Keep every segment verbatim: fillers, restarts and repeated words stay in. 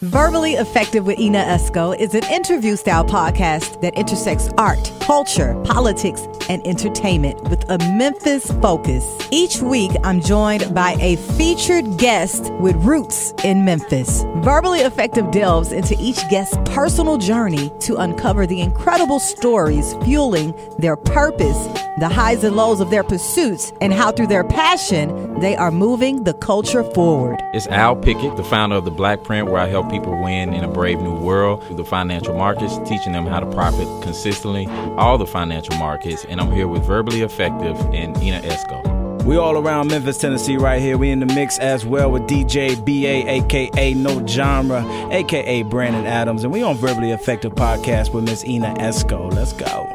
Verbally Effective with Ina Esco is an interview-style podcast that intersects art, culture, politics, and entertainment with a Memphis focus. Each week, I'm joined by a featured guest with roots in Memphis. Verbally Effective delves into each guest's personal journey to uncover the incredible stories fueling their purpose, the highs and lows of their pursuits, and how through their passion, they are moving the culture forward. It's Al Pickett, the founder of The Black Print, where I help people win in a brave new world through the financial markets, teaching them how to profit consistently, all the financial markets. And I'm here with Verbally Effective and Ina Esco. We all around Memphis, Tennessee right here. We in the mix as well with D J B A, a k a. No Genre, a k a. Brandon Adams. And we on Verbally Effective Podcast with Miss Ina Esco. Let's go.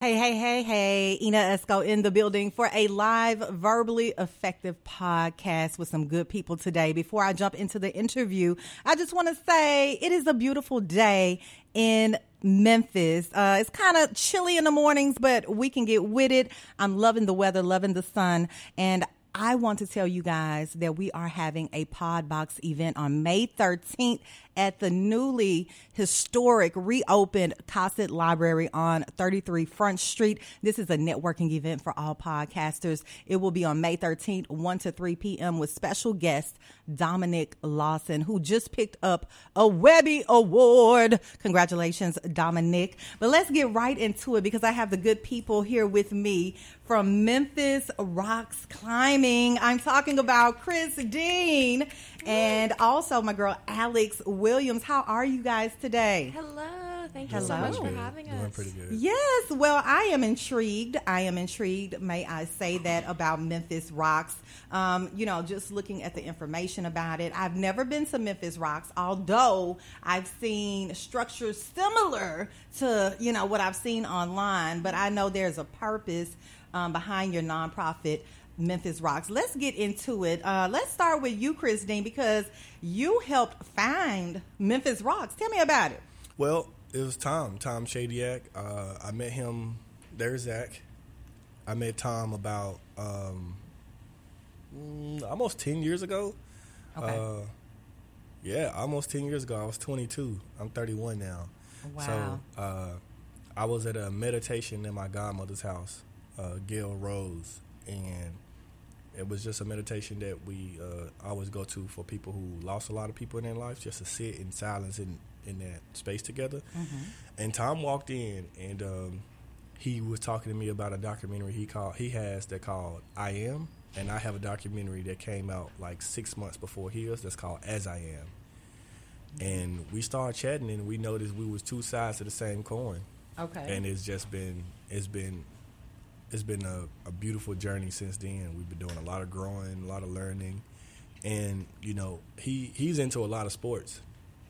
Hey, hey, hey, hey, Ina Esco in the building for a live Verbally Effective podcast with some good people today. Before I jump into the interview, I just want to say it is a beautiful day in Memphis. Uh, it's kind of chilly in the mornings, but we can get with it. I'm loving the weather, loving the sun, and I want to tell you guys that we are having a Podbox event on May thirteenth at the newly historic reopened Cossett Library on thirty-three Front Street. This is a networking event for all podcasters. It will be on May thirteenth, one to three p.m. with special guest Dominic Lawson, who just picked up a Webby Award. Congratulations, Dominic. But let's get right into it because I have the good people here with me from Memphis Rox Climbing. I'm talking about Chris Dean and also my girl Alex Williams. How are you guys today? Hello. Thank you Hello. so much for having us. Doing pretty good. Yes. Well, I am intrigued. I am intrigued, may I say that, about Memphis Rox. Um, you know, just looking at the information about it. I've never been to Memphis Rox, although I've seen structures similar to, you know, what I've seen online. But I know there's a purpose um, behind your nonprofit Memphis Rox. Let's get into it. Uh, let's start with you, Chris Dean, because you helped find Memphis Rox. Tell me about it. Well, it was Tom, Tom Shadyac. Uh, I met him, there's Zach. I met Tom about um, almost ten years ago. Okay. Uh, yeah, almost ten years ago. I was twenty-two. I'm thirty-one now. Wow. So uh, I was at a meditation in my godmother's house, uh, Gail Rose. And it was just a meditation that we uh, always go to for people who lost a lot of people in their life, just to sit in silence in, in that space together. Mm-hmm. And Tom walked in, and um, he was talking to me about a documentary he called he has that called I Am, and I have a documentary that came out like six months before his that's called As I Am. Mm-hmm. And we started chatting, and we noticed we was two sides to the same coin. Okay. And it's just been it's been. It's been a, a beautiful journey since then. We've been doing a lot of growing, a lot of learning. And, you know, he, he's into a lot of sports.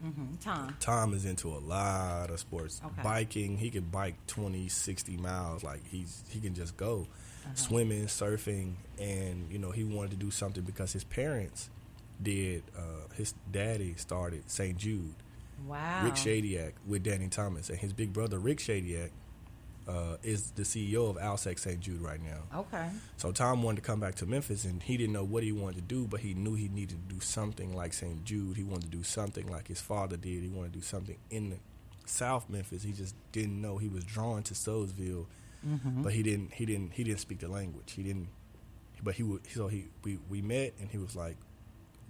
Mm-hmm. Tom. Tom is into a lot of sports. Okay. Biking, he can bike twenty, sixty miles. Like, he's he can just go. Uh-huh. Swimming, surfing. And, you know, he wanted to do something because his parents did. Uh, his daddy started Saint Jude. Wow. Rick Shadyac with Danny Thomas. And his big brother, Rick Shadyac, Uh, is the C E O of ALSAC Saint Jude right now. Okay. So Tom wanted to come back to Memphis, and he didn't know what he wanted to do, but he knew he needed to do something like Saint Jude. He wanted to do something like his father did. He wanted to do something in the South Memphis. He just didn't know. He was drawn to Soulsville, mm-hmm. but he didn't. He didn't. He didn't speak the language. He didn't. But he would. So he we, we met, and he was like,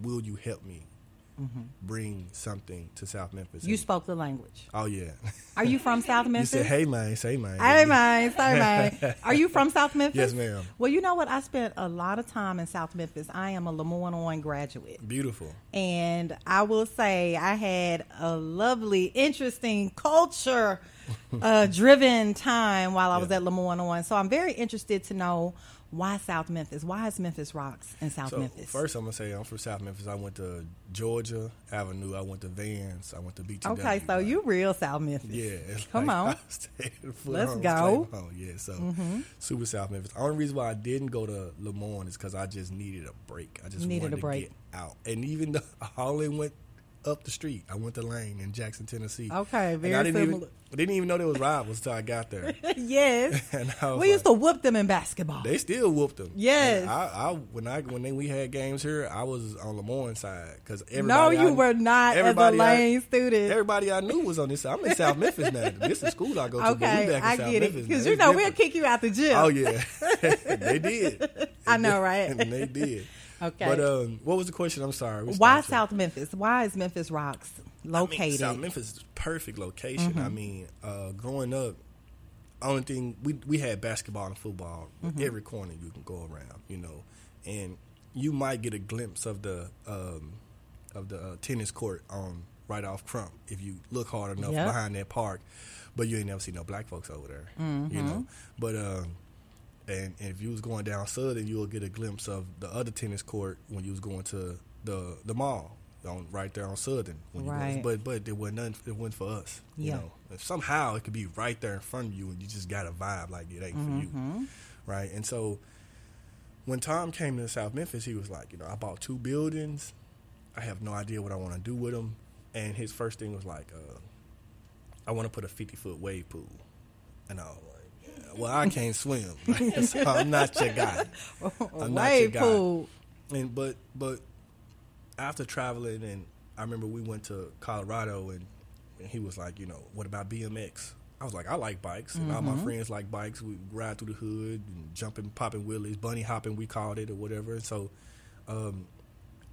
"Will you help me mm-hmm. bring something to South Memphis?" You and, spoke the language. Oh, yeah. Are you from South Memphis? You said, hey, man, say, man. Hey, man, say, man. Are you from South Memphis? Yes, ma'am. Well, you know what? I spent a lot of time in South Memphis. I am a LeMoyne-Owen graduate. Beautiful. And I will say I had a lovely, interesting, culture-driven uh, time while I was yeah. at LeMoyne-Owen. So I'm very interested to know, why South Memphis? Why is Memphis Rox in South so Memphis? First, I'm going to say I'm from South Memphis. I went to Georgia Avenue. I went to Vans. I went to B T W. Okay, so right? You real South Memphis. Yeah. Come like on. Let's go. Yeah, so mm-hmm. super South Memphis. The only reason why I didn't go to LeMoyne is because I just needed a break. I just needed wanted a break. to get out. And even though I only went up the street. I went to Lane in Jackson, Tennessee. Okay, very I didn't similar. Even, I didn't even know there was rivals until I got there. Yes. And I was we like, used to whoop them in basketball. They still whooped them. Yes. I, I, when I when they, we had games here, I was on LeMoyne side. Cause everybody no, you I, were not as a Lane I, student. Everybody I knew was on this side. I'm in South Memphis now. This is school I go to. Okay, but back I in South get Memphis it. Because, you know, different. We'll kick you out the gym. Oh, yeah. They did. I know, right? And they did. Okay. But um, what was the question? I'm sorry. Why South from. Memphis? Why is Memphis Rox located? I mean, South Memphis is perfect location. Mm-hmm. I mean, uh, growing up, only thing we we had basketball and football mm-hmm. every corner you can go around, you know, and you might get a glimpse of the um, of the uh, tennis court on right off Crump if you look hard enough yep. behind that park, but you ain't never see no black folks over there, mm-hmm. you know. But um, And, and if you was going down Southern, you'll get a glimpse of the other tennis court when you was going to the the mall on, right there on Southern. When right. You was, but but there wasn't nothing, it wasn't for us. Yeah. You know, if somehow it could be right there in front of you, and you just got a vibe like it ain't mm-hmm. for you, right? And so when Tom came to South Memphis, he was like, you know, I bought two buildings. I have no idea what I want to do with them. And his first thing was like, uh, I want to put a fifty foot wave pool, and I was like, well, I can't swim, so I'm not your guy. I'm not your guy. And but but after traveling, and I remember we went to Colorado, and, and he was like, you know, what about B M X? I was like, I like bikes, and mm-hmm. all my friends like bikes. We ride through the hood, and jumping, popping willies, bunny hopping, we called it or whatever. And so, um,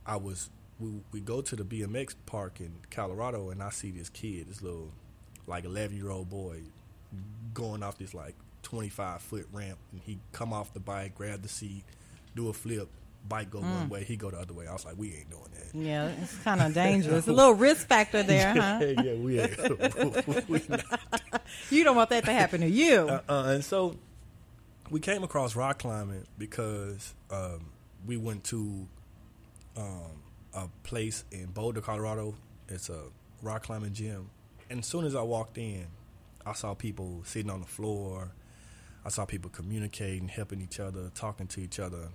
I was we we go to the B M X park in Colorado, and I see this kid, this little like eleven year old boy, going off this like twenty-five foot ramp, and he come off the bike, grab the seat, do a flip, bike go mm. one way, he go the other way. I was like, we ain't doing that. Yeah, it's kind of dangerous. A little risk factor there, yeah, huh? Yeah, we ain't. We not. You don't want that to happen to you. Uh, uh, and so we came across rock climbing because um, we went to um, a place in Boulder, Colorado. It's a rock climbing gym. And as soon as I walked in, I saw people sitting on the floor. I saw people communicating, helping each other, talking to each other.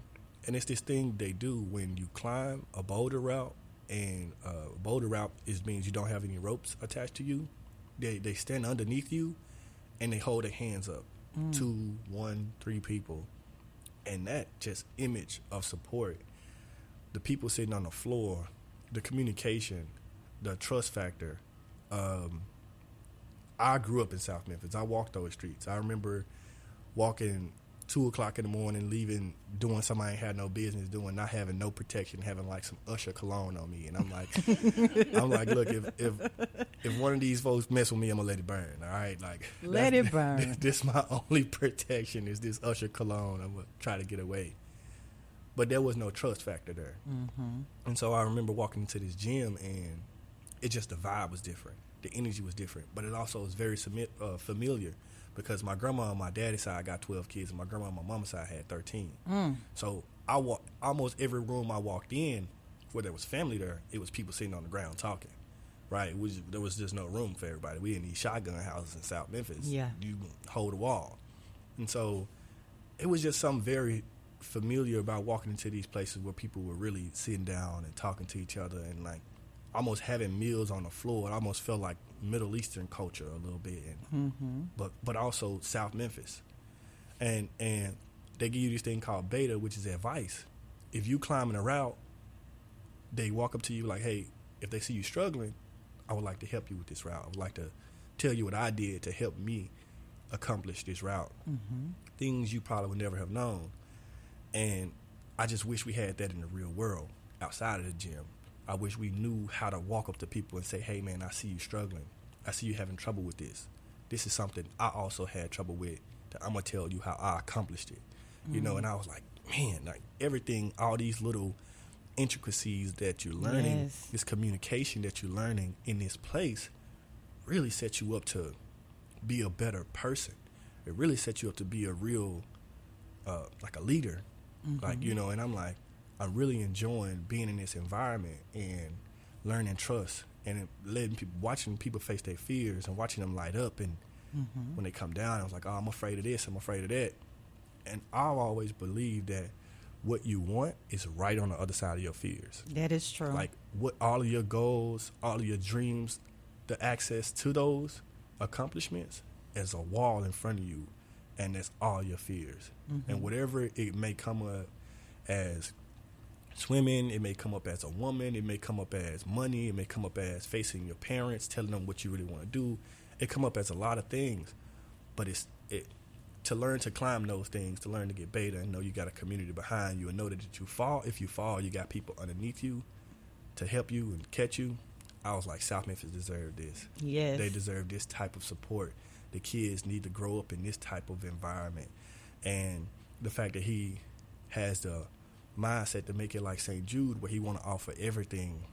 And it's this thing they do when you climb a boulder route, and a uh, boulder route is means you don't have any ropes attached to you. They they stand underneath you, and they hold their hands up, mm. two, one, three people. And that just image of support, the people sitting on the floor, the communication, the trust factor. Um, I grew up in South Memphis. I walked those streets. I remember walking two o'clock in the morning, leaving, doing something I ain't had no business doing, not having no protection, having like some Usher cologne on me, and I'm like, I'm like, look, if if if one of these folks mess with me, I'm gonna let it burn. All right, like let it burn. This my only protection is this Usher cologne. I'm gonna try to get away, but there was no trust factor there, mm-hmm. and so I remember walking into this gym, and it just the vibe was different, the energy was different, but it also was very uh, familiar. Because my grandma on my daddy's side got twelve kids, and my grandma on my mama's side had thirteen. Mm. So I walked, almost every room I walked in where there was family there, it was people sitting on the ground talking, right? It was, there was just no room for everybody. We didn't need shotgun houses in South Memphis. Yeah. You hold a wall. And so it was just something very familiar about walking into these places where people were really sitting down and talking to each other, and like almost having meals on the floor. It almost felt like Middle Eastern culture a little bit, and, mm-hmm. but but also South Memphis. And and they give you this thing called beta, which is advice. If you climbing a route, they walk up to you like, hey, if they see you struggling, I would like to help you with this route. I would like to tell you what I did to help me accomplish this route. Mm-hmm. Things you probably would never have known. And I just wish we had that in the real world outside of the gym. I wish we knew how to walk up to people and say, hey, man, I see you struggling. I see you having trouble with this. This is something I also had trouble with, that I'm going to tell you how I accomplished it. Mm-hmm. You know, and I was like, man, like everything, all these little intricacies that you're learning, yes. this communication that you're learning in this place really sets you up to be a better person. It really sets you up to be a real, uh, like a leader. Mm-hmm. Like, you know, and I'm like, I'm really enjoying being in this environment and learning trust, and letting people, watching people face their fears and watching them light up. And mm-hmm. when they come down, I was like, oh, I'm afraid of this, I'm afraid of that. And I've always believed that what you want is right on the other side of your fears. That is true. Like, what all of your goals, all of your dreams, the access to those accomplishments is a wall in front of you, and that's all your fears. Mm-hmm. And whatever it may come up as swimming, it may come up as a woman, it may come up as money, it may come up as facing your parents, telling them what you really want to do. It come up as a lot of things, but it's it to learn to climb those things, to learn to get better, and know you got a community behind you, and know that if you fall, if you fall, you got people underneath you to help you and catch you. I was like, South Memphis deserved this. Yes. They deserve this type of support. The kids need to grow up in this type of environment. And the fact that he has the mindset to make it like Saint Jude, where he want to offer everything.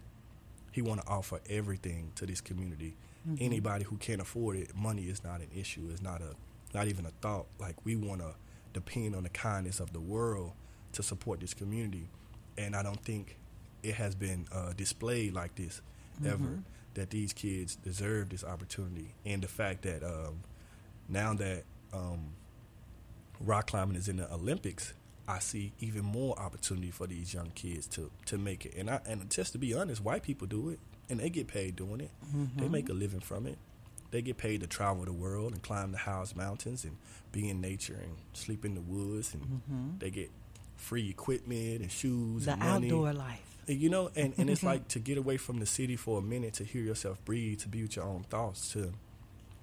He want to offer everything to this community. Mm-hmm. Anybody who can't afford it, money is not an issue. It's not a, not even a thought. Like, we want to depend on the kindness of the world to support this community. And I don't think it has been uh, displayed like this ever, mm-hmm. that these kids deserve this opportunity. And the fact that um, now that um, rock climbing is in the Olympics, I see even more opportunity for these young kids to, to make it. And I, and just to be honest, white people do it, and they get paid doing it. Mm-hmm. They make a living from it. They get paid to travel the world and climb the highest mountains and be in nature and sleep in the woods. And mm-hmm. they get free equipment and shoes the and money. The outdoor life. And, you know, and, and it's like to get away from the city for a minute, to hear yourself breathe, to be with your own thoughts, to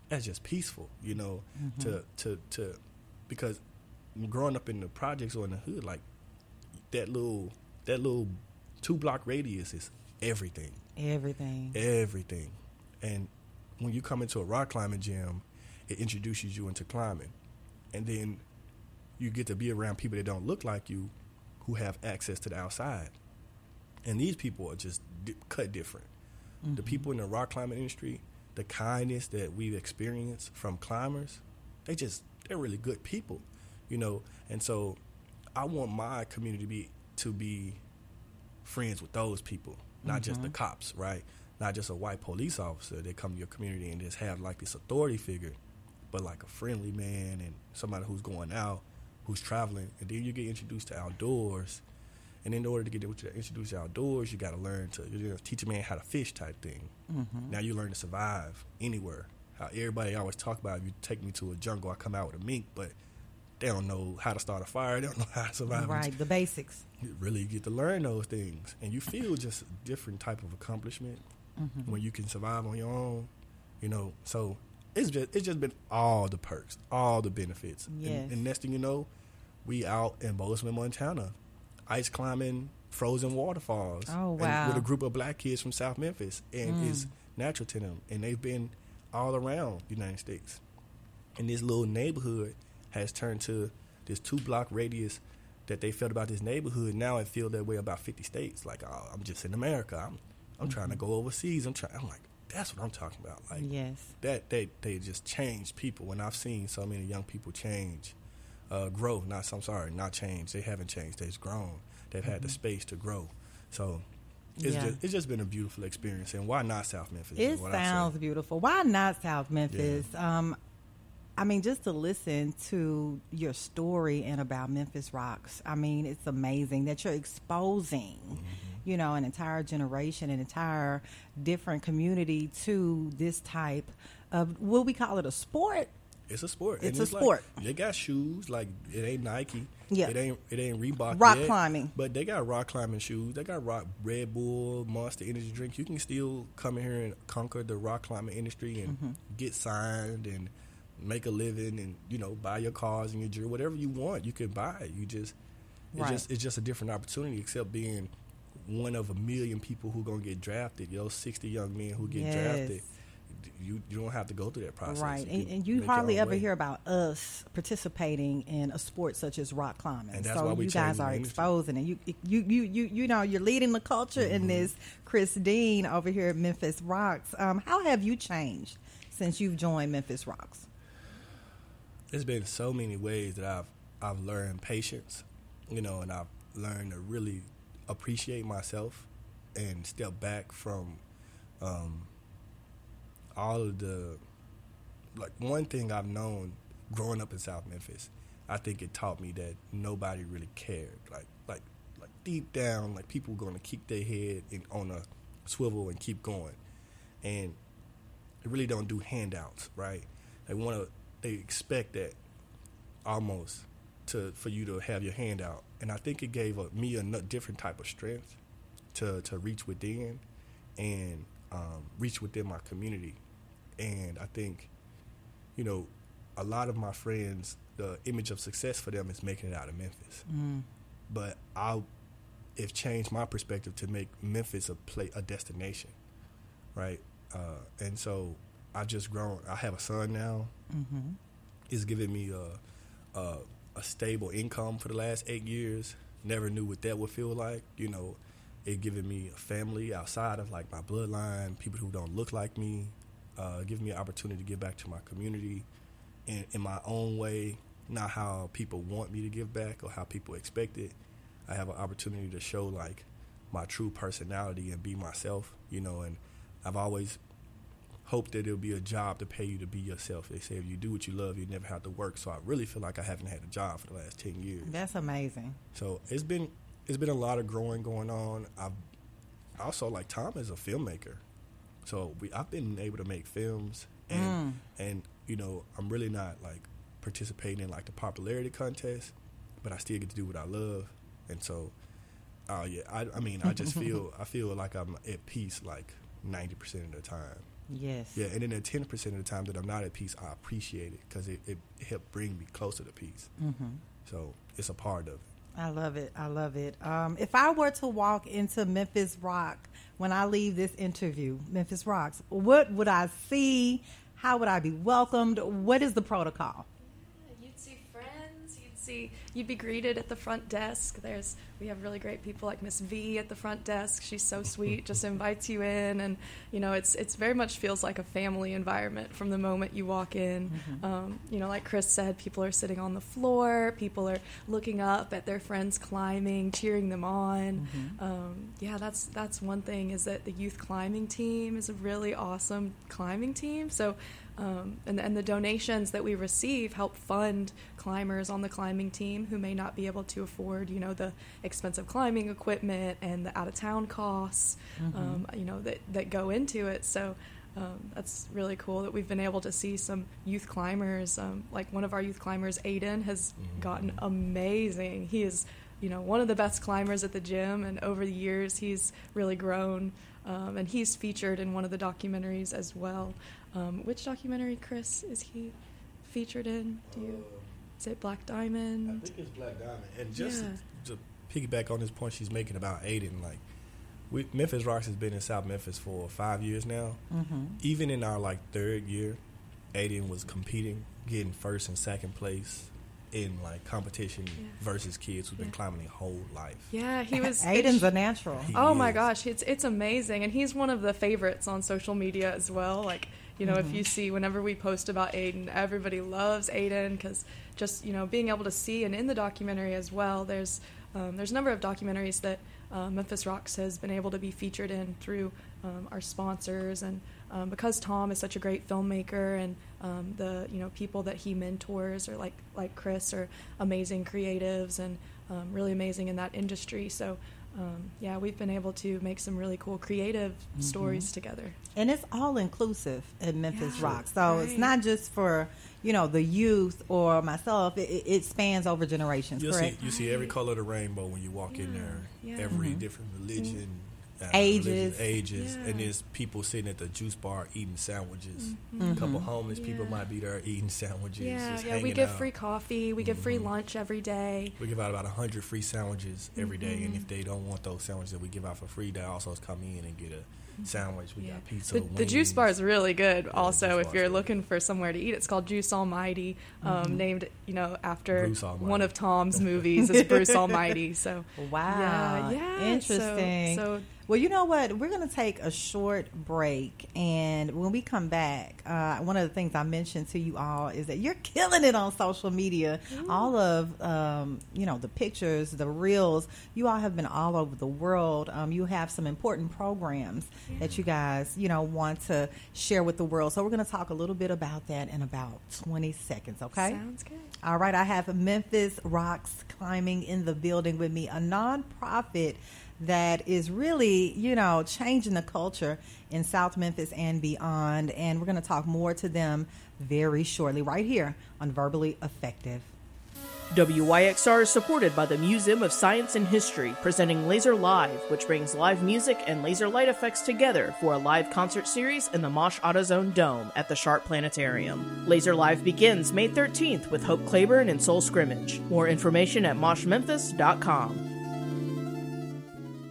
that's just peaceful, you know, mm-hmm. to, to, to, because growing up in the projects or in the hood, like that little, that little two block radius is everything, everything, everything. And when you come into a rock climbing gym, it introduces you into climbing. And then you get to be around people that don't look like you, who have access to the outside. And these people are just di- cut different. Mm-hmm. The people in the rock climbing industry, the kindness that we've experienced from climbers, they just, they're really good people, you know. And so I want my community to be, to be friends with those people, not mm-hmm. just the cops, right? Not just a white police officer that come to your community and just have like this authority figure, but like a friendly man and somebody who's going out, who's traveling. And then you get introduced to outdoors. And in order to get introduced to outdoors, you got to learn to you know, teach a man how to fish type thing. Mm-hmm. Now you learn to survive anywhere. How everybody always talk about, if you take me to a jungle, I come out with a mink, but they don't know how to start a fire. They don't know how to survive. Right, the basics. You really get to learn those things. And you feel just a different type of accomplishment mm-hmm. when you can survive on your own. You know, so it's just it's just been all the perks, all the benefits. Yes. And, and next thing you know, we out in Bozeman, Montana, ice climbing frozen waterfalls. Oh, wow. And with a group of black kids from South Memphis, and mm. it's natural to them. And they've been all around the United States. And this little neighborhood has turned to this two-block radius that they felt about this neighborhood. Now it feels that way about fifty states. Like, oh, I'm just in America. I'm I'm mm-hmm. trying to go overseas. I'm trying. I'm like, that's what I'm talking about. Like, yes. That they they just changed people. And I've seen so many young people change. Uh, grow, not so I'm sorry, not change. They haven't changed. They've grown. They've mm-hmm. had the space to grow. So it's yeah. just it's just been a beautiful experience. And why not South Memphis? It sounds beautiful. Why not South Memphis? Yeah. Um, I mean, just to listen to your story and about Memphis Rox. I mean, it's amazing that you're exposing, mm-hmm. you know, an entire generation, an entire different community to this type of, will we call it a sport? It's a sport. It's, it's a sport. Like, they got shoes. Like, it ain't Nike. Yeah. It ain't it ain't Reebok. Rock yet, climbing. But they got rock climbing shoes. They got rock Red Bull, Monster Energy drink. You can still come in here and conquer the rock climbing industry and mm-hmm. get signed and make a living and, you know, buy your cars and your jewelry. Whatever you want, you can buy it. You just it's right. just it's just a different opportunity, except being one of a million people who gonna get drafted. Those sixty young men who get yes. drafted. You, you don't have to go through that process. Right, you and, and you hardly ever way. hear about us participating in a sport such as rock climbing. And that's so why we you guys are exposing it. You, you, you, you, you know, you're leading the culture mm-hmm. in this. Chris Dean over here at Memphis Rox. Um, how have you changed since you've joined Memphis Rox? There's been so many ways that I've I've learned patience, you know, and I've learned to really appreciate myself and step back from. Um, All of the, like, one thing I've known growing up in South Memphis, I think it taught me that nobody really cared. Like, like deep down, like, people are going to keep their head in, on a swivel and keep going. And they really don't do handouts, right? They want to, they expect that almost to for you to have your hand out. And I think it gave a, me a different type of strength to, to reach within and um, reach within my community. And I think, you know, a lot of my friends, the image of success for them is making it out of Memphis. Mm. But I, it changed my perspective to make Memphis a play, a destination, right? Uh, and so I just grown. I have a son now. Mm-hmm. It's given me a, a a stable income for the last eight years. Never knew what that would feel like. You know, it given me a family outside of, like, my bloodline, people who don't look like me. Uh, giving me an opportunity to give back to my community in, in my own way, not how people want me to give back or how people expect it. I have an opportunity to show, like, my true personality and be myself, you know, and I've always hoped that it'll be a job to pay you to be yourself. They say if you do what you love, you never have to work. So I really feel like I haven't had a job for the last ten years. That's amazing. So it's been it's been a lot of growing going on. I also, like, Tom is a filmmaker. So we, I've been able to make films, and mm. and you know, I'm really not, like, participating in, like, the popularity contest, but I still get to do what I love. And so, oh uh, yeah, I, I mean, I just feel I feel like I'm at peace, like, ninety percent of the time. Yes. Yeah, and then the ten percent of the time that I'm not at peace, I appreciate it because it, it helped bring me closer to peace. Mm-hmm. So it's a part of it. I love it. I love it. Um, if I were to walk into Memphis Rock when I leave this interview, Memphis Rox, what would I see? How would I be welcomed? What is the protocol? You'd see friends. You'd see. You'd be greeted at the front desk. There's. We have really great people like Miss V at the front desk. She's so sweet. Just invites you in, and you know, it's it's very much feels like a family environment from the moment you walk in. Mm-hmm. Um, you know, like Chris said, people are sitting on the floor. People are looking up at their friends climbing, cheering them on. Mm-hmm. Um, yeah, that's that's one thing is that the youth climbing team is a really awesome climbing team. So. Um, and, and the donations that we receive help fund climbers on the climbing team who may not be able to afford, you know, the expensive climbing equipment and the out-of-town costs, mm-hmm. um, you know, that, that go into it. So um, that's really cool that we've been able to see some youth climbers. Um, like one of our youth climbers, Aiden, has mm-hmm. gotten amazing. He is, you know, one of the best climbers at the gym, and over the years he's really grown. Um, and he's featured in one of the documentaries as well. Um, which documentary, Chris, is he featured in? Do you? Uh, is it Black Diamond? I think it's Black Diamond. And just yeah. to, to piggyback on this point she's making about Aiden, like, we, Memphis Rox has been in South Memphis for five years now. Mm-hmm. Even in our, like, third year, Aiden was competing, getting first and second place in, like, competition yeah. versus kids who've yeah. been climbing their whole life. Yeah, he was... Aiden's a natural. He oh, is. my gosh. It's it's amazing. And he's one of the favorites on social media as well. Like, you know, mm-hmm. if you see, whenever we post about Aiden, everybody loves Aiden because just, you know, being able to see, and in the documentary as well, there's, um, there's a number of documentaries that uh, Memphis Rox has been able to be featured in through um, our sponsors, and Um, because Tom is such a great filmmaker, and um, the you know people that he mentors are like like Chris are amazing creatives and um, really amazing in that industry. So um, yeah, we've been able to make some really cool creative mm-hmm. stories together. And it's all inclusive at Memphis yeah, Rox, so right. it's not just for you know the youth or myself. It, it spans over generations. You'll correct? See, you right. see every color of the rainbow when you walk yeah. in there. Yeah. Every mm-hmm. different religion. Mm-hmm. Ages, ages, yeah. and there's people sitting at the juice bar eating sandwiches. Mm-hmm. A couple homeless yeah. people might be there eating sandwiches. Yeah, just yeah. hanging we give out. Free coffee, we mm-hmm. give free lunch every day. We give out about a hundred free sandwiches every day, mm-hmm. and if they don't want those sandwiches that we give out for free, they also come in and get a sandwich. We yeah. got pizza. The, the juice bar is really good. Yeah, also, if you're good. looking for somewhere to eat, it's called Juice Almighty, um, mm-hmm. named you know after one of Tom's movies. It's Bruce Almighty. So wow, yeah, yeah. interesting. So, so Well, you know what? We're going to take a short break. And when we come back, uh, one of the things I mentioned to you all is that you're killing it on social media. Mm. All of, um, you know, the pictures, the reels, you all have been all over the world. Um, you have some important programs yeah. that you guys, you know, want to share with the world. So we're going to talk a little bit about that in about twenty seconds, okay? Sounds good. All right. I have Memphis Rox climbing in the building with me, a nonprofit that is really, you know, changing the culture in South Memphis and beyond. And we're going to talk more to them very shortly right here on Verbally Effective. W Y X R is supported by the Museum of Science and History, presenting Laser Live, which brings live music and laser light effects together for a live concert series in the Mosh AutoZone Dome at the Sharp Planetarium. Laser Live begins May thirteenth with Hope Claiborne and Soul Scrimmage. More information at mosh memphis dot com.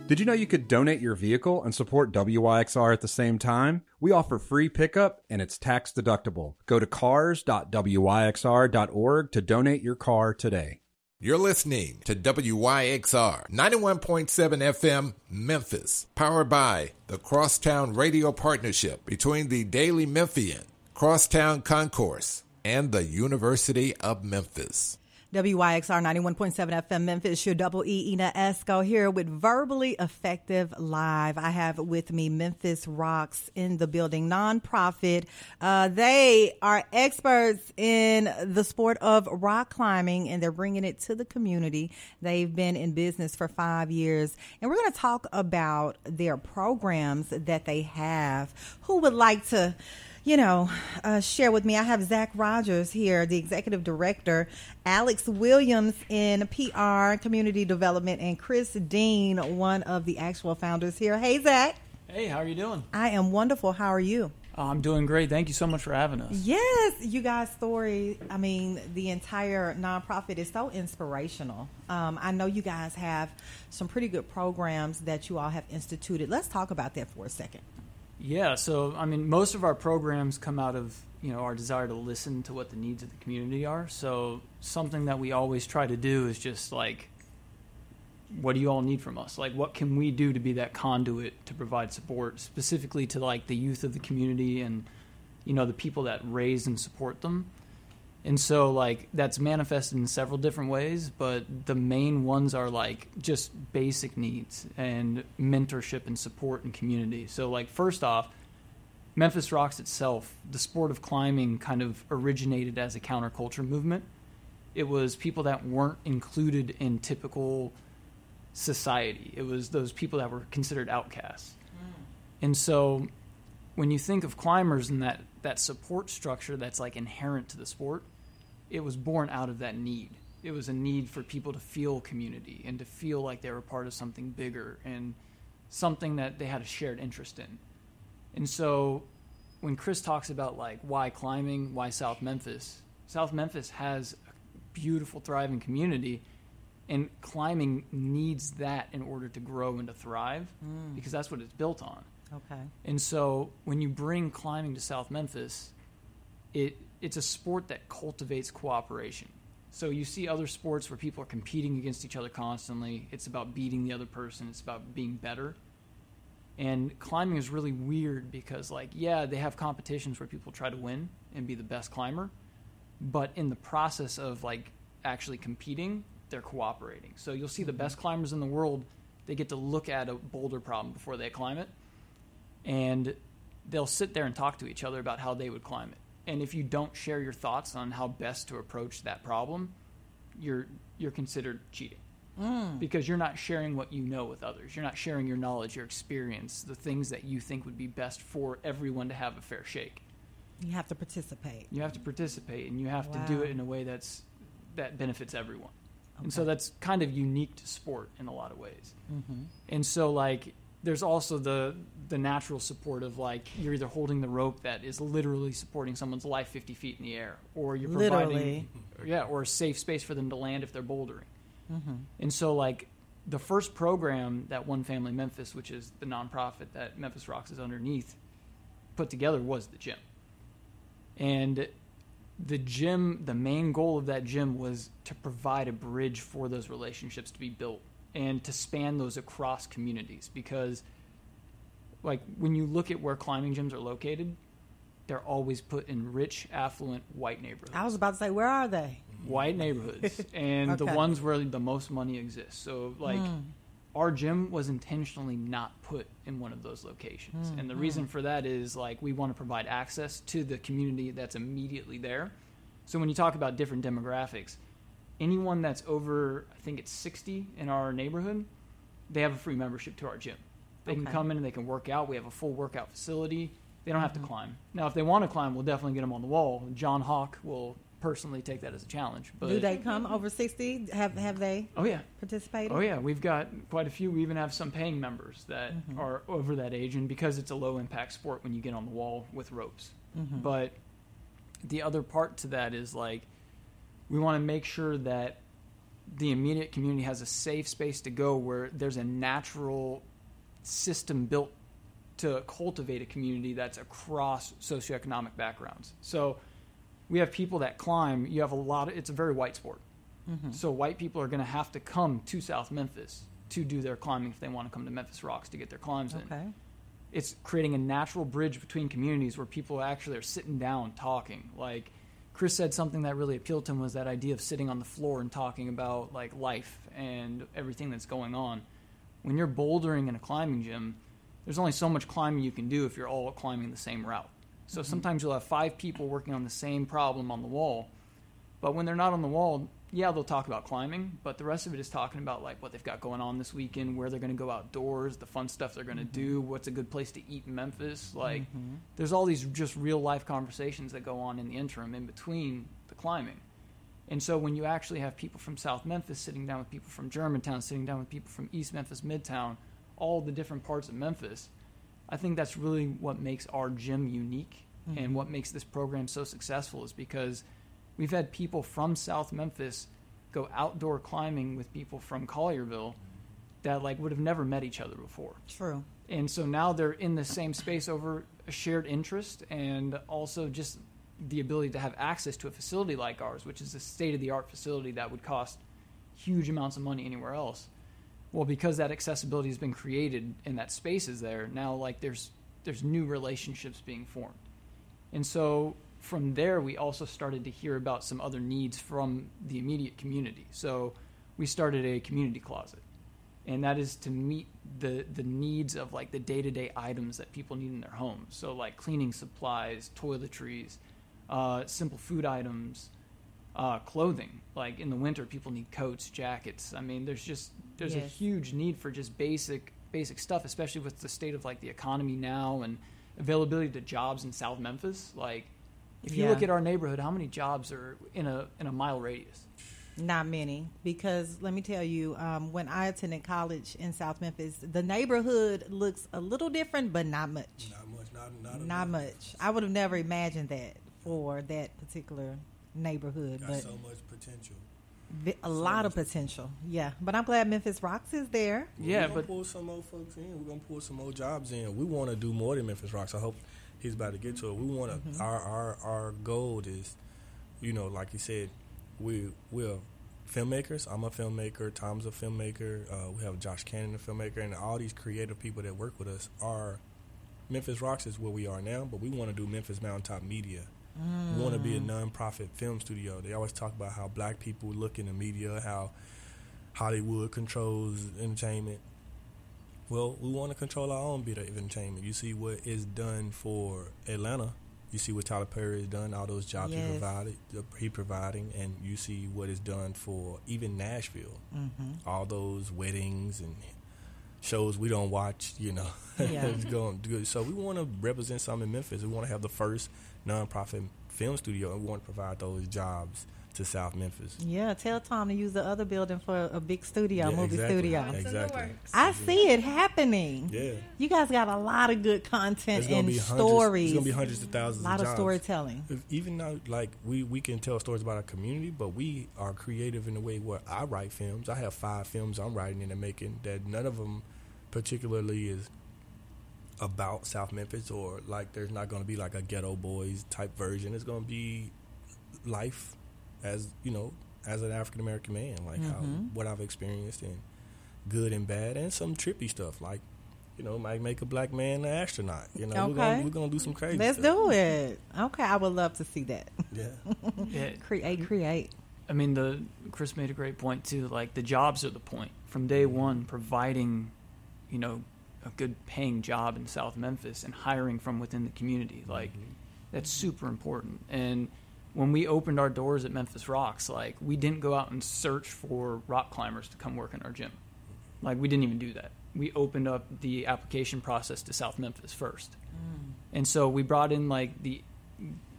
Did you know you could donate your vehicle and support W Y X R at the same time? We offer free pickup, and it's tax deductible. Go to cars dot w y x r dot org to donate your car today. You're listening to W Y X R ninety-one point seven F M Memphis, powered by the Crosstown Radio Partnership between the Daily Memphian, Crosstown Concourse, and the University of Memphis. W Y X R ninety-one point seven F M Memphis, your double E, Ina Esco here with Verbally Effective Live. I have with me Memphis Rox in the building, nonprofit. Uh, they are experts in the sport of rock climbing, and they're bringing it to the community. They've been in business for five years, and we're going to talk about their programs that they have. Who would like to... You know, uh, share with me. I have Zach Rogers here, the executive director, Alex Williams in P R, community development, and Chris Dean, one of the actual founders here. Hey, Zach. Hey, how are you doing? I am wonderful. How are you? Oh, I'm doing great. Thank you so much for having us. Yes, you guys' story, I mean, the entire nonprofit is so inspirational. Um, I know you guys have some pretty good programs that you all have instituted. Let's talk about that for a second. Yeah, so, I mean, most of our programs come out of, you know, our desire to listen to what the needs of the community are. So something that we always try to do is just, like, what do you all need from us? Like, what can we do to be that conduit to provide support specifically to, like, the youth of the community and, you know, the people that raise and support them? And so, like, that's manifested in several different ways, but the main ones are, like, just basic needs and mentorship and support and community. So, like, first off, Memphis Rox itself, the sport of climbing kind of originated as a counterculture movement. It was people that weren't included in typical society. It was those people that were considered outcasts. Mm. And so when you think of climbers and that, that support structure that's like inherent to the sport, it was born out of that need. It was a need for people to feel community and to feel like they were part of something bigger and something that they had a shared interest in. And so when Chris talks about like why climbing, why South Memphis, South Memphis has a beautiful, thriving community, and climbing needs that in order to grow and to thrive mm. because that's what it's built on. Okay. And so when you bring climbing to South Memphis, it it's a sport that cultivates cooperation. So you see other sports where people are competing against each other constantly. It's about beating the other person. It's about being better. And climbing is really weird because, like, yeah, they have competitions where people try to win and be the best climber. But in the process of, like, actually competing, they're cooperating. So you'll see the best climbers in the world, they get to look at a boulder problem before they climb it. And they'll sit there and talk to each other about how they would climb it. And if you don't share your thoughts on how best to approach that problem, you're you're considered cheating. Mm. Because you're not sharing what you know with others. You're not sharing your knowledge, your experience, the things that you think would be best for everyone to have a fair shake. You have to participate. You have to participate, and you have wow. to do it in a way that's that benefits everyone. Okay. And so that's kind of unique to sport in a lot of ways. Mm-hmm. And so, like... There's also the the natural support of, like, you're either holding the rope that is literally supporting someone's life fifty feet in the air, or you're providing, literally. yeah, or a safe space for them to land if they're bouldering. Mm-hmm. And so, like, the first program that One Family Memphis, which is the nonprofit that Memphis Rox is underneath, put together was the gym. And the gym, the main goal of that gym was to provide a bridge for those relationships to be built. And to span those across communities, because like when you look at where climbing gyms are located, they're always put in rich, affluent, white neighborhoods. I was about to say, where are they? White neighborhoods. And okay. the ones where the most money exists. So, like, mm. our gym was intentionally not put in one of those locations. Mm. And the mm. reason for that is, like, we want to provide access to the community that's immediately there. So when you talk about different demographics, anyone that's over, I think it's sixty in our neighborhood, they have a free membership to our gym. They okay. can come in and they can work out. We have a full workout facility. They don't have to climb. Now, if they want to climb, we'll definitely get them on the wall. John Hawk will personally take that as a challenge. But do they come over sixty? Have have they oh, yeah. participated? Oh, yeah. We've got quite a few. We even have some paying members that mm-hmm. are over that age, and because it's a low-impact sport when you get on the wall with ropes. Mm-hmm. But the other part to that is, like, we want to make sure that the immediate community has a safe space to go where there's a natural system built to cultivate a community that's across socioeconomic backgrounds. So we have people that climb. You have a lot of, it's a very white sport. Mm-hmm. So white people are going to have to come to South Memphis to do their climbing if they want to come to Memphis Rox to get their climbs okay. in. It's creating a natural bridge between communities where people actually are sitting down talking. Like Chris said, something that really appealed to him was that idea of sitting on the floor and talking about like life and everything that's going on. When you're bouldering in a climbing gym, there's only so much climbing you can do if you're all climbing the same route. So mm-hmm. sometimes you'll have five people working on the same problem on the wall. But when they're not on the wall, yeah, they'll talk about climbing, but the rest of it is talking about like what they've got going on this weekend, where they're going to go outdoors, the fun stuff they're going to mm-hmm. do, what's a good place to eat in Memphis. Like mm-hmm. there's all these just real-life conversations that go on in the interim in between the climbing. And so when you actually have people from South Memphis sitting down with people from Germantown, sitting down with people from East Memphis, Midtown, all the different parts of Memphis, I think that's really what makes our gym unique mm-hmm. and what makes this program so successful is because we've had people from South Memphis go outdoor climbing with people from Collierville that like would have never met each other before. True. And so now they're in the same space over a shared interest and also just the ability to have access to a facility like ours, which is a state-of-the-art facility that would cost huge amounts of money anywhere else. Well, because that accessibility has been created and that space is there, now like there's there's new relationships being formed. And so from there, we also started to hear about some other needs from the immediate community. So we started a community closet, and that is to meet the, the needs of like the day-to-day items that people need in their homes. So like cleaning supplies, toiletries, uh, simple food items, Uh, clothing. Like in the winter, people need coats, jackets. I mean, there's just there's yes. a huge need for just basic basic stuff, especially with the state of like the economy now and availability to jobs in South Memphis. Like, if you yeah. look at our neighborhood, how many jobs are in a in a mile radius? Not many, because let me tell you, um, when I attended college in South Memphis, the neighborhood looks a little different, but not much. Not much. Not not, not much. I would have never imagined that for that particular neighborhood. Got but so much potential. A so lot of potential. potential. Yeah. But I'm glad Memphis Rox is there. Well, yeah. We're going to pull some more folks in. We're going to pull some more jobs in. We want to do more than Memphis Rox. I hope he's about to get to it. We want to, mm-hmm. our, our, our goal is, you know, like you said, we, we're filmmakers. I'm a filmmaker. Tom's a filmmaker. Uh, we have Josh Cannon, a filmmaker, and all these creative people that work with us are Memphis Rox is where we are now, but we want to do Memphis Mountaintop Media. Mm. We want to be a non-profit film studio. They always talk about how black people look in the media, how Hollywood controls entertainment. Well, we want to control our own bit of entertainment. You see what is done for Atlanta. You see what Tyler Perry has done, all those jobs yes. he provided, he providing, and you see what is done for even Nashville. Mm-hmm. All those weddings and shows we don't watch, you know. Yeah. It's going good. So we want to represent something in Memphis. We want to have the first nonprofit film studio, and we want to provide those jobs to South Memphis. Yeah, tell Tom to use the other building for a big studio, yeah, movie exactly, studio. Exactly. I see it happening. Yeah. You guys got a lot of good content and hundreds, stories. There's going to be hundreds of thousands of jobs. A lot of, of storytelling. If, even though, like, we, we can tell stories about our community, but we are creative in the way where I write films. I have five films I'm writing and making that none of them particularly is about South Memphis, or like there's not going to be like a Ghetto Boys type version. It's going to be life as, you know, as an African American man, like mm-hmm. how, what I've experienced, and good and bad, and some trippy stuff. Like you know, might make a black man an astronaut. You know, okay. we're gonna we're gonna do some crazy. Let's stuff. do it. Okay, I would love to see that. Yeah, yeah. Create, create. I mean, the Chris made a great point too. Like the jobs are the point from day one, providing, you know, a good paying job in South Memphis and hiring from within the community. Like mm-hmm. that's super important. And when we opened our doors at Memphis Rox, like we didn't go out and search for rock climbers to come work in our gym. Like we didn't even do that. We opened up the application process to South Memphis first. Mm. And so we brought in like the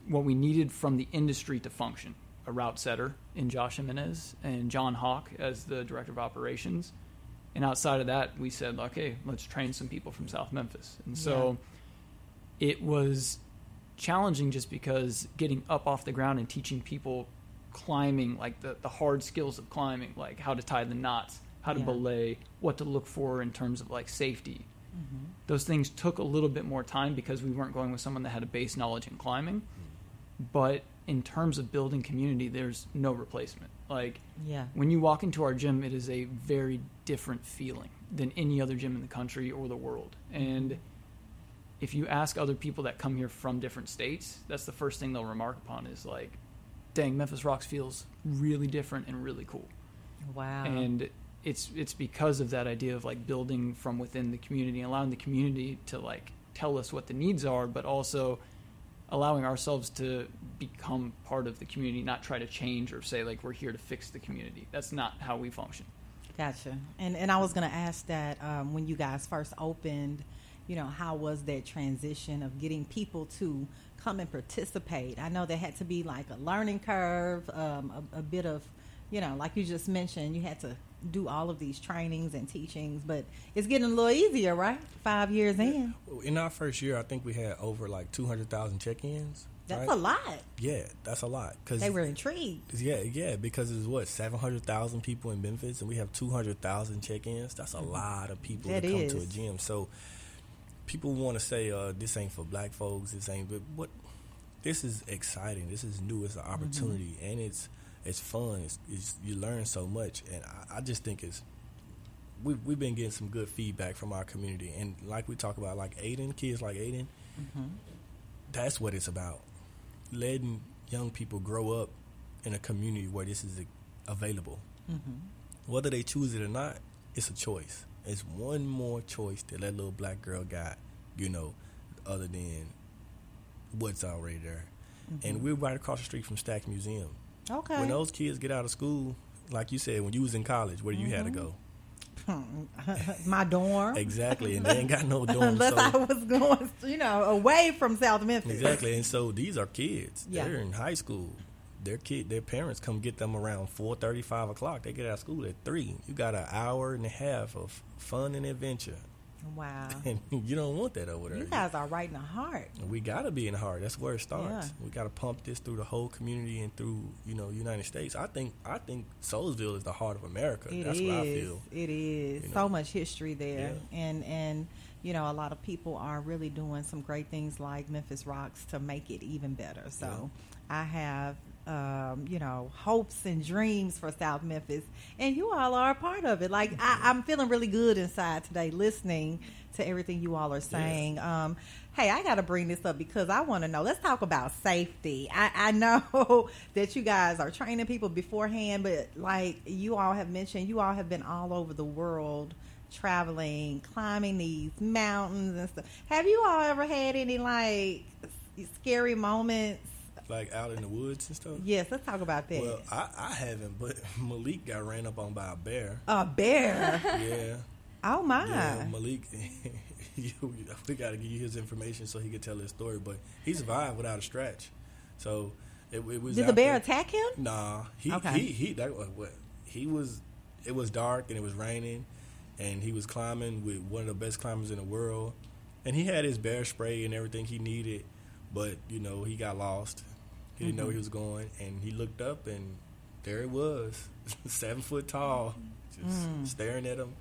what we needed from the industry to function. A route setter in Josh Jimenez and John Hawk as the director of operations. And outside of that, we said, okay, let's train some people from South Memphis. And so yeah. it was challenging just because getting up off the ground and teaching people climbing, like the, the hard skills of climbing, like how to tie the knots, how to yeah. belay, what to look for in terms of like safety. Mm-hmm. Those things took a little bit more time because we weren't going with someone that had a base knowledge in climbing. But in terms of building community, there's no replacement. Like yeah. when you walk into our gym, it is a very different feeling than any other gym in the country or the world. And if you ask other people that come here from different states, that's the first thing they'll remark upon is like, dang, Memphis Rox feels really different and really cool. Wow. And it's it's because of that idea of like building from within the community, allowing the community to like tell us what the needs are, but also allowing ourselves to become part of the community, not try to change or say like we're here to fix the community. That's not how we function. Gotcha. And and I was going to ask that um, when you guys first opened, you know, how was that transition of getting people to come and participate? I know there had to be like a learning curve, um, a, a bit of, you know, like you just mentioned, you had to do all of these trainings and teachings, but it's getting a little easier, right? Five years yeah. in. In our first year, I think we had over like two hundred thousand check-ins. That's right? a lot. Yeah, that's a lot. Cause they were intrigued. Yeah, yeah, because it's what, seven hundred thousand people in Memphis, and we have two hundred thousand check-ins. That's a lot of people that to come is. to a gym. So people want to say, uh, this ain't for black folks, this ain't, but what, this is exciting. This is new. It's an opportunity, mm-hmm. and it's, It's fun. It's, it's you learn so much, and I, I just think it's we've we've been getting some good feedback from our community, and like we talk about, like Aiden, kids like Aiden, mm-hmm. that's what it's about. Letting young people grow up in a community where this is available, mm-hmm. whether they choose it or not, it's a choice. It's one more choice that that little black girl got, you know, other than what's already there. Mm-hmm. And we're right across the street from Stax Museum. Okay. When those kids get out of school, like you said, when you was in college, where mm-hmm. you had to go? My dorm. Exactly, and they ain't got no dorm. Unless so. I was going, you know, away from South Memphis. Exactly, and so these are kids. Yeah. They're in high school. Their kid, their parents come get them around four thirty, five o'clock. They get out of school at three. You got an hour and a half of fun and adventure. Wow. And you don't want that over there. You guys are right in the heart. We got to be in the heart. That's where it starts. Yeah. We got to pump this through the whole community and through, you know, United States. I think I think Soulsville is the heart of America. It That's is. what I feel. It is. You know? So much history there. Yeah. And, and, you know, a lot of people are really doing some great things like Memphis Rox to make it even better. So yeah. I have... Um, you know, hopes and dreams for South Memphis, and you all are a part of it. Like I, I'm feeling really good inside today, listening to everything you all are saying. Yes. Um, hey, I got to bring this up because I want to know. Let's talk about safety. I, I know that you guys are training people beforehand, but like you all have mentioned, you all have been all over the world traveling, climbing these mountains and stuff. Have you all ever had any like scary moments? Like out in the woods and stuff? Yes, let's talk about that. Well, I, I haven't, but Malik got ran up on by a bear. A bear? Yeah. Oh, my. Yeah, Malik, you, we got to give you his information so he could tell his story, but he survived without a scratch. So it, it was. Did the bear there. attack him? Nah. He, okay. He, he, that was what? He was, it was dark and it was raining, and he was climbing with one of the best climbers in the world, and he had his bear spray and everything he needed, but, you know, he got lost. He didn't mm-hmm. know where he was going, and he looked up, and there it was, seven foot tall, just mm. staring at him.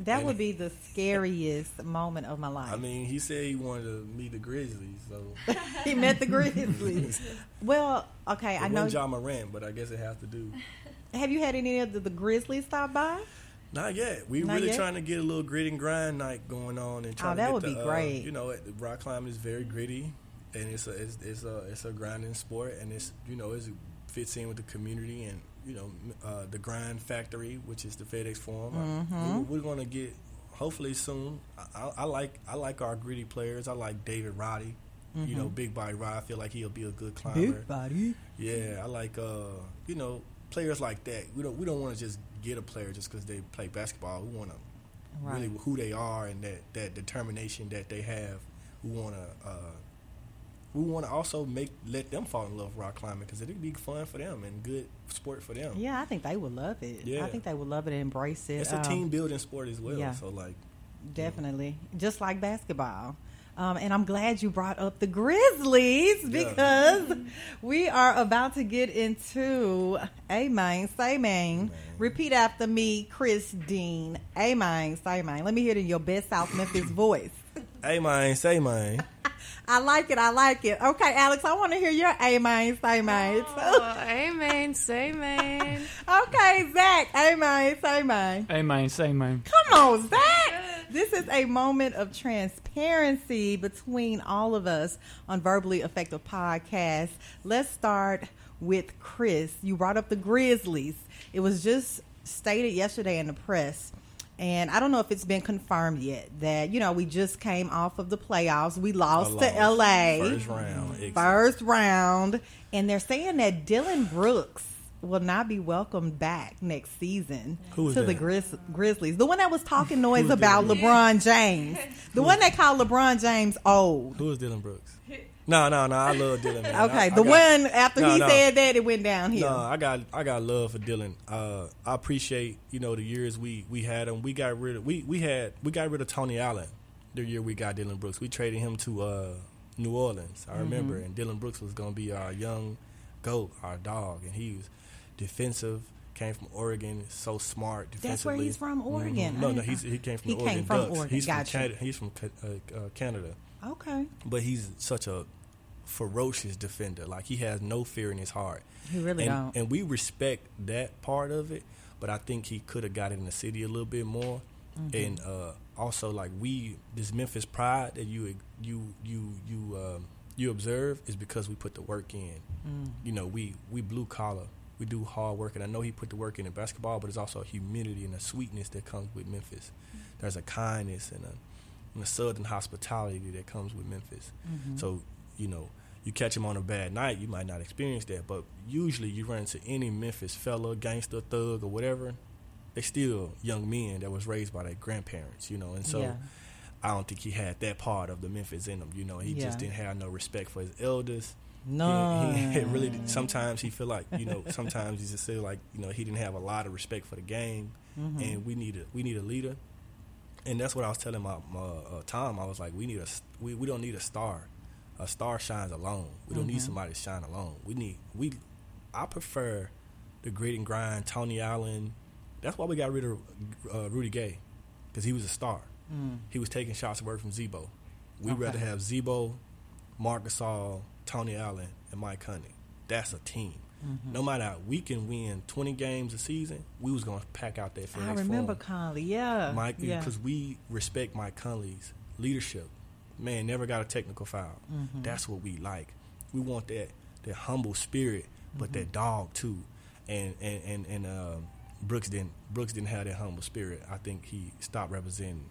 That and would be the scariest moment of my life. I mean, he said he wanted to meet the Grizzlies, so he met the Grizzlies. Well, okay, it I know John Morant, but I guess it has to do. Have you had any of the, the Grizzlies stop by? Not yet. We're Not really yet? trying to get a little grit and grind night going on, and trying oh, that to get would the, be great. Uh, you know, rock climbing is very gritty, and it's a it's, it's a it's a grinding sport, and it's you know it fits in with the community, and you know uh, the Grind Factory, which is the FedEx Forum. Mm-hmm. We're, we're going to get hopefully soon. I, I like I like our gritty players. I like David Roddy. Mm-hmm. You know, Big Body Rod. I feel like he'll be a good climber. Big Body. Yeah, I like uh, you know players like that. We don't we don't want to just get a player just because they play basketball. We want to right. really who they are and that, that determination that they have. We want to uh, we want to also make let them fall in love with rock climbing because it'd be fun for them and good sport for them. Yeah, I think they would love it. Yeah. I think they would love it and embrace it. It's um, a team building sport as well. Yeah. So like definitely, you know. Just like basketball. Um, and I'm glad you brought up the Grizzlies because yeah. we are about to get into A Mine, Say Mine. Repeat after me, Chris Dean. A Mine, Say Mine. Let me hear it in your best South Memphis voice. A Mine, Say Mine. I like it. I like it. Okay, Alex, I want to hear your A Mine, Say Mine. Oh, A Mine, Say Mine. Okay, Zach. A Mine, Say Mine. A Mine, Say Mine. Come on, Zach. This is a moment of transparency between all of us on Verbally Effective Podcast. Let's start with Chris. You brought up the Grizzlies. It was just stated yesterday in the press, and I don't know if it's been confirmed yet, that, you know, we just came off of the playoffs. We lost, lost. to L A. First round. Exactly. First round. And they're saying that Dillon Brooks will not be welcomed back next season to that? the Grizz- Grizzlies. The one that was talking noise about Dylan? LeBron James. The one that called LeBron James old. Who is Dillon Brooks? No, no, no. I love Dillon. Man. Okay, I, the I got, one after no, he no. said that, it went downhill. No, I got, I got love for Dillon. Uh, I appreciate you know the years we, we had him. We got rid of we, we had we got rid of Tony Allen the year we got Dillon Brooks. We traded him to uh, New Orleans. I remember, mm-hmm. and Dillon Brooks was going to be our young goat, our dog, and he was. Defensive, came from Oregon, so smart. That's where he's from, Oregon. Mm-hmm. No, no, he's, he came from he the Oregon came from Ducks. Oregon. He's, gotcha. from Canada, he's from uh, uh, Canada. Okay. But he's such a ferocious defender. Like, he has no fear in his heart. He really and, don't. And we respect that part of it, but I think he could have got in the city a little bit more. Mm-hmm. And uh, also, like, we, this Memphis pride that you, you, you, you, um, you observe is because we put the work in. Mm. You know, we, we blue collar. We do hard work, and I know he put the work in in basketball, but it's also a humility and a sweetness that comes with Memphis. Mm-hmm. There's a kindness and a, and a southern hospitality that comes with Memphis. Mm-hmm. So, you know, you catch him on a bad night, you might not experience that, but usually you run into any Memphis fella, gangster, thug, or whatever, they still young men that was raised by their grandparents, you know, and so yeah. I don't think he had that part of the Memphis in him, you know. He yeah. just didn't have no respect for his elders. No, he, he really. Sometimes he feel like you know. Sometimes he just feel like you know he didn't have a lot of respect for the game, mm-hmm. and we need a we need a leader, and that's what I was telling my, my uh, Tom. I was like, we need a we, we don't need a star. A star shines alone. We don't mm-hmm. need somebody to shine alone. We need we. I prefer the grit and grind. Tony Allen. That's why we got rid of uh, Rudy Gay, because he was a star. Mm. He was taking shots away from Zebo. We'd okay. rather have Zebo, Marc Gasol, Tony Allen, and Mike Conley. That's a team. Mm-hmm. No matter how we can win twenty games a season, we was going to pack out that FedEx I remember Conley, yeah. Mike, because yeah. we respect Mike Conley's leadership. Man, never got a technical foul. Mm-hmm. That's what we like. We want that that humble spirit, but mm-hmm. that dog too. And and and, and uh, Brooks didn't Brooks didn't have that humble spirit. I think he stopped representing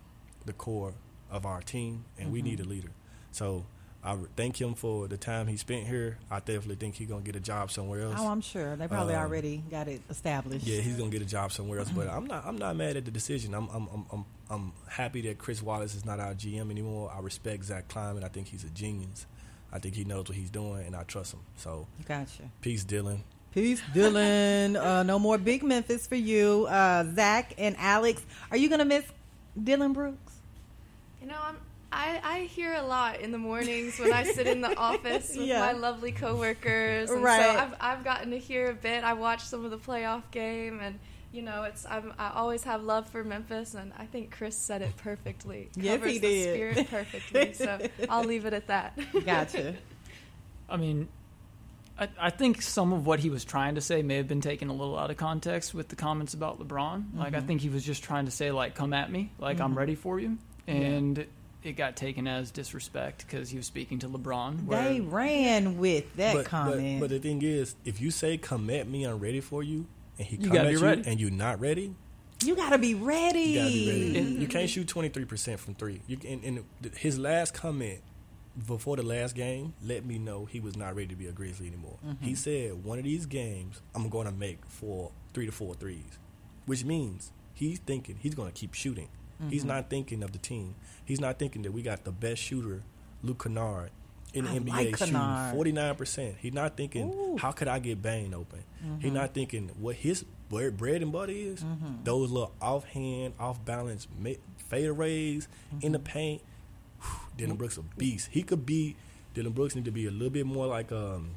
the core of our team, and mm-hmm. we need a leader. So I thank him for the time he spent here. I definitely think he's going to get a job somewhere else. Oh, I'm sure. They probably um, already got it established. Yeah, he's going to get a job somewhere else. But I'm not I'm not mad at the decision. I'm I'm I'm I'm, I'm happy that Chris Wallace is not our G M anymore. I respect Zach Kleiman. I think he's a genius. I think he knows what he's doing, and I trust him. So gotcha. Peace, Dillon. Peace, Dillon. uh, no more big Memphis for you. Uh, Zach and Alex, are you going to miss Dillon Brooks? You know, I'm... I, I hear a lot in the mornings when I sit in the office with yeah. my lovely coworkers. And right. so I've, I've gotten to hear a bit. I watched some of the playoff game, and, you know, it's I'm, I always have love for Memphis, and I think Chris said it perfectly. Yes, Covers he did. Covers the spirit perfectly, so I'll leave it at that. Gotcha. I mean, I, I think some of what he was trying to say may have been taken a little out of context with the comments about LeBron. Mm-hmm. Like, I think he was just trying to say, like, come at me. Like, mm-hmm. I'm ready for you. And yeah. it got taken as disrespect because he was speaking to LeBron. Where, they ran with that but, comment. But, but the thing is, if you say, come at me, I'm ready for you, and he you come at you ready. And you're not ready... You gotta be ready. You gotta be ready. And you can't shoot twenty-three percent from three. You, and, and his last comment before the last game let me know he was not ready to be a Grizzly anymore. Mm-hmm. He said, one of these games, I'm going to make four, three to four threes, which means he's thinking he's going to keep shooting. Mm-hmm. He's not thinking of the team. He's not thinking that we got the best shooter, Luke Kennard, in the I N B A like shooting forty-nine percent. He's not thinking, Ooh. how could I get Bane open? Mm-hmm. He's not thinking what his bread and butter is, mm-hmm. those little offhand, off-balance fadeaways mm-hmm. in the paint. Whew, Dillon Brooks a beast. He could be, Dillon Brooks need to be a little bit more like, um,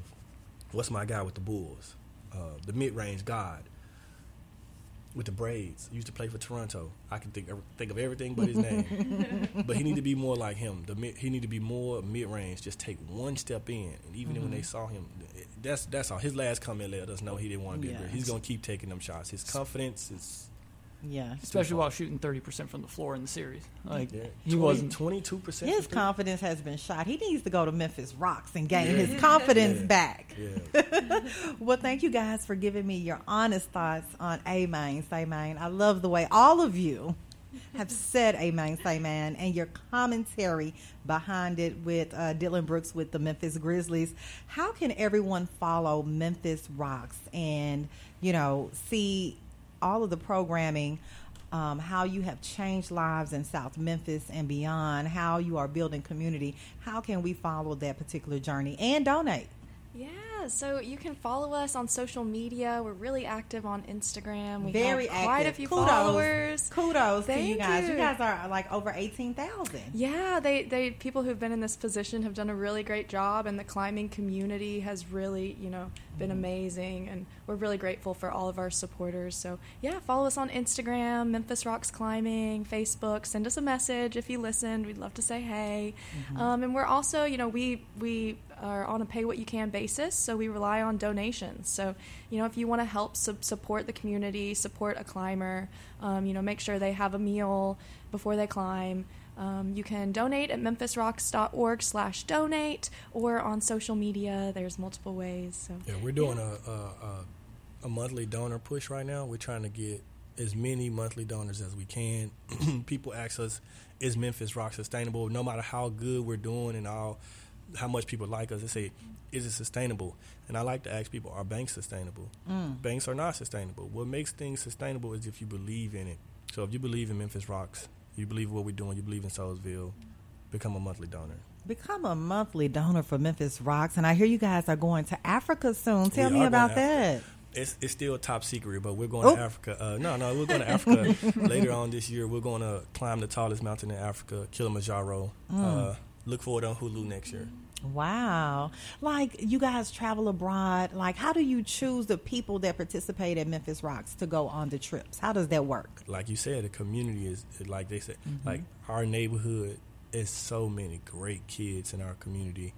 what's my guy with the Bulls? Uh, the mid-range god with the braids. He used to play for Toronto. I can think think of everything but his name. But he need to be more like him. The mid, he need to be more mid-range. Just take one step in. And even mm-hmm. when they saw him, that's that's all. His last comment let us know he didn't want to be yes. a Grizzly. He's going to keep taking them shots. His confidence is... Yeah. Especially while shooting thirty percent from the floor in the series. Like, yeah. he twenty, wasn't... twenty-two percent. His confidence has been shot. He needs to go to Memphis Rox and gain yeah. his confidence yeah. back. Yeah. Well, thank you guys for giving me your honest thoughts on A Main, Say Main. I love the way all of you have said A Main, Say Main and your commentary behind it with uh, Dillon Brooks with the Memphis Grizzlies. How can everyone follow Memphis Rox and, you know, see... all of the programming, um, how you have changed lives in South Memphis and beyond, how you are building community, how can we follow that particular journey and donate? Yeah, so you can follow us on social media. We're really active on Instagram. We Very have quite active. a few Kudos. followers. Kudos Thank to you guys. You. you guys are like over eighteen thousand. Yeah, they, they people who've been in this position have done a really great job, and the climbing community has really, you know, been amazing, and we're really grateful for all of our supporters. So yeah, follow us on Instagram, Memphis Rox Climbing, Facebook. Send us a message if you listened. We'd love to say hey. Mm-hmm. Um, and we're also, you know, we we are on a pay what you can basis, so we rely on donations. So you know, if you want to help su- support the community, support a climber, um, you know, make sure they have a meal before they climb. Um, you can donate at memphisrox.org slash donate or on social media. There's multiple ways. So. Yeah, we're doing yeah. A, a, a monthly donor push right now. We're trying to get as many monthly donors as we can. People ask us, is Memphis Rox sustainable? No matter how good we're doing and all, how much people like us, they say, is it sustainable? And I like to ask people, are banks sustainable? Mm. Banks are not sustainable. What makes things sustainable is if you believe in it. So if you believe in Memphis Rox, you believe what we're doing, you believe in Soulsville, become a monthly donor. Become a monthly donor for Memphis Rox. And I hear you guys are going to Africa soon. Tell me about that. It's it's still top secret, but we're going Oop. to Africa. Uh, no, no, we're going to Africa later on this year. We're going to climb the tallest mountain in Africa, Kilimanjaro. Mm. Uh, look forward on Hulu next year. Wow. Like, you guys travel abroad. Like, how do you choose the people that participate at Memphis Rox to go on the trips? How does that work? Like you said, the community is, like they said, mm-hmm. like our neighborhood is so many great kids in our community.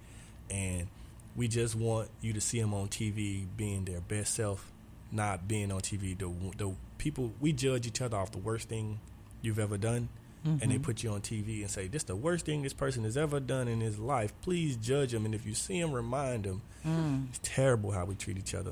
And we just want you to see them on T V being their best self, not being on T V. The, the people, we judge each other off the worst thing you've ever done. Mm-hmm. And they put you on T V and say, this is the worst thing this person has ever done in his life. Please judge him. And if you see him, remind him. Mm. It's terrible how we treat each other.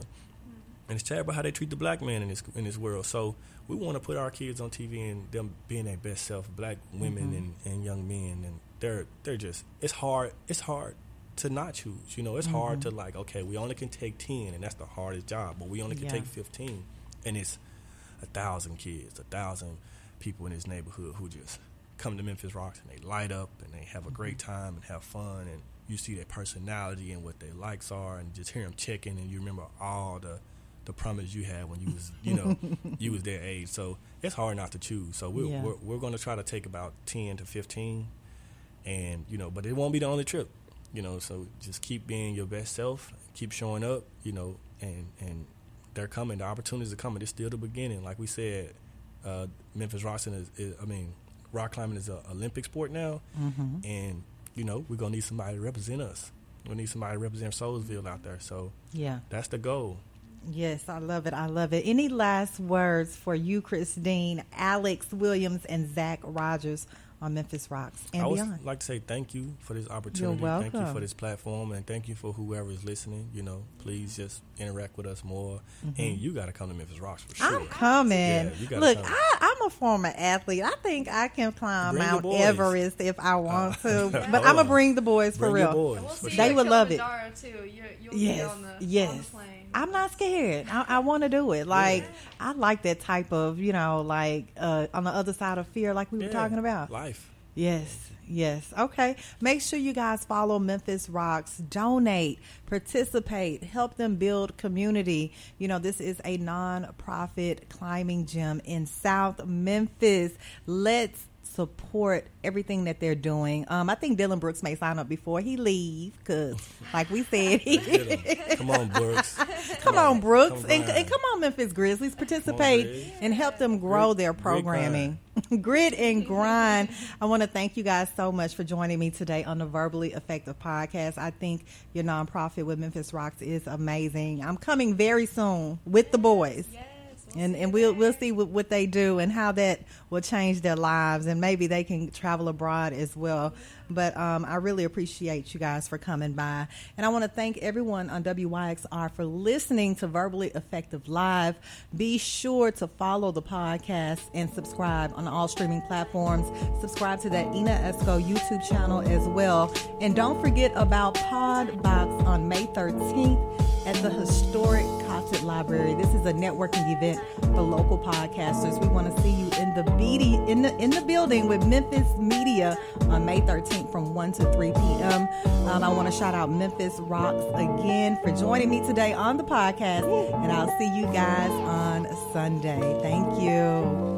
And it's terrible how they treat the black man in this in this world. So we want to put our kids on T V and them being their best self, black women mm-hmm. and, and young men. And they're they're just, it's hard. It's hard to not choose. You know, it's mm-hmm. hard to like, okay, we only can take ten, and that's the hardest job. But we only can yeah. take fifteen. And it's a thousand kids, a thousand people in this neighborhood who just come to Memphis Rox and they light up and they have a great time and have fun, and you see their personality and what their likes are, and just hear them checking, and you remember all the the promise you had when you was you know you was their age. So it's hard not to choose. So we're, yeah. we're we're going to try to take about ten to fifteen, and you know, but it won't be the only trip, you know. So just keep being your best self, keep showing up, you know, and and they're coming. The opportunities are coming. It's still the beginning, like we said. Uh, Memphis Rox is, is, I mean, rock climbing is an Olympic sport now, mm-hmm. and you know we're gonna need somebody to represent us. we need somebody to represent Soulsville out there. So yeah, that's the goal. Yes, I love it. I love it. Any last words for you, Chris Dean, Alex Williams, and Zach Rogers on Memphis Rox and I would beyond? Like to say thank you for this opportunity. You're welcome. Thank you for this platform, and thank you for whoever is listening. You know, please just interact with us more. Mm-hmm. And you got to come to Memphis Rox for sure. I'm coming. Yeah, you gotta Look, come. I, I'm a former athlete. I think I can climb bring Mount Everest if I want uh, to. But I'm gonna bring the boys for bring real. Boys, we'll for sure. They would love it. Too. You're, you'll yes, be on the, yes. On the plane. I'm not scared. I, I want to do it. Like yeah. I like that type of, you know, like uh, on the other side of fear, like we yeah. were talking about. Like, Life. Yes, yes. Okay. Make sure you guys follow Memphis Rox. Donate, participate, help them build community. You know, this is a non-profit climbing gym in South Memphis. Let's support everything that they're doing. Um, I think Dillon Brooks may sign up before he leaves because, like we said, he come on Brooks, come, come on, on Brooks, come and, and come on Memphis Grizzlies, participate on, and help them grow grit, their programming. Grit and grind. I want to thank you guys so much for joining me today on the Verbally Effective Podcast. I think your nonprofit with Memphis Rox is amazing. I'm coming very soon with the boys. Yes. And and we'll we'll see what, what they do and how that will change their lives, and maybe they can travel abroad as well. But um, I really appreciate you guys for coming by. And I want to thank everyone on W Y X R for listening to Verbally Effective Live. Be sure to follow the podcast and subscribe on all streaming platforms. Subscribe to that Ina Esco YouTube channel as well. And don't forget about Podbox on May thirteenth at the historic Cossett Library. This is a networking event for local podcasters. We want to see you in the, B D, in the, in the building with Memphis Media on May thirteenth. From one to three p.m. Um, I want to shout out Memphis Rox again for joining me today on the podcast, and I'll see you guys on Sunday. Thank you.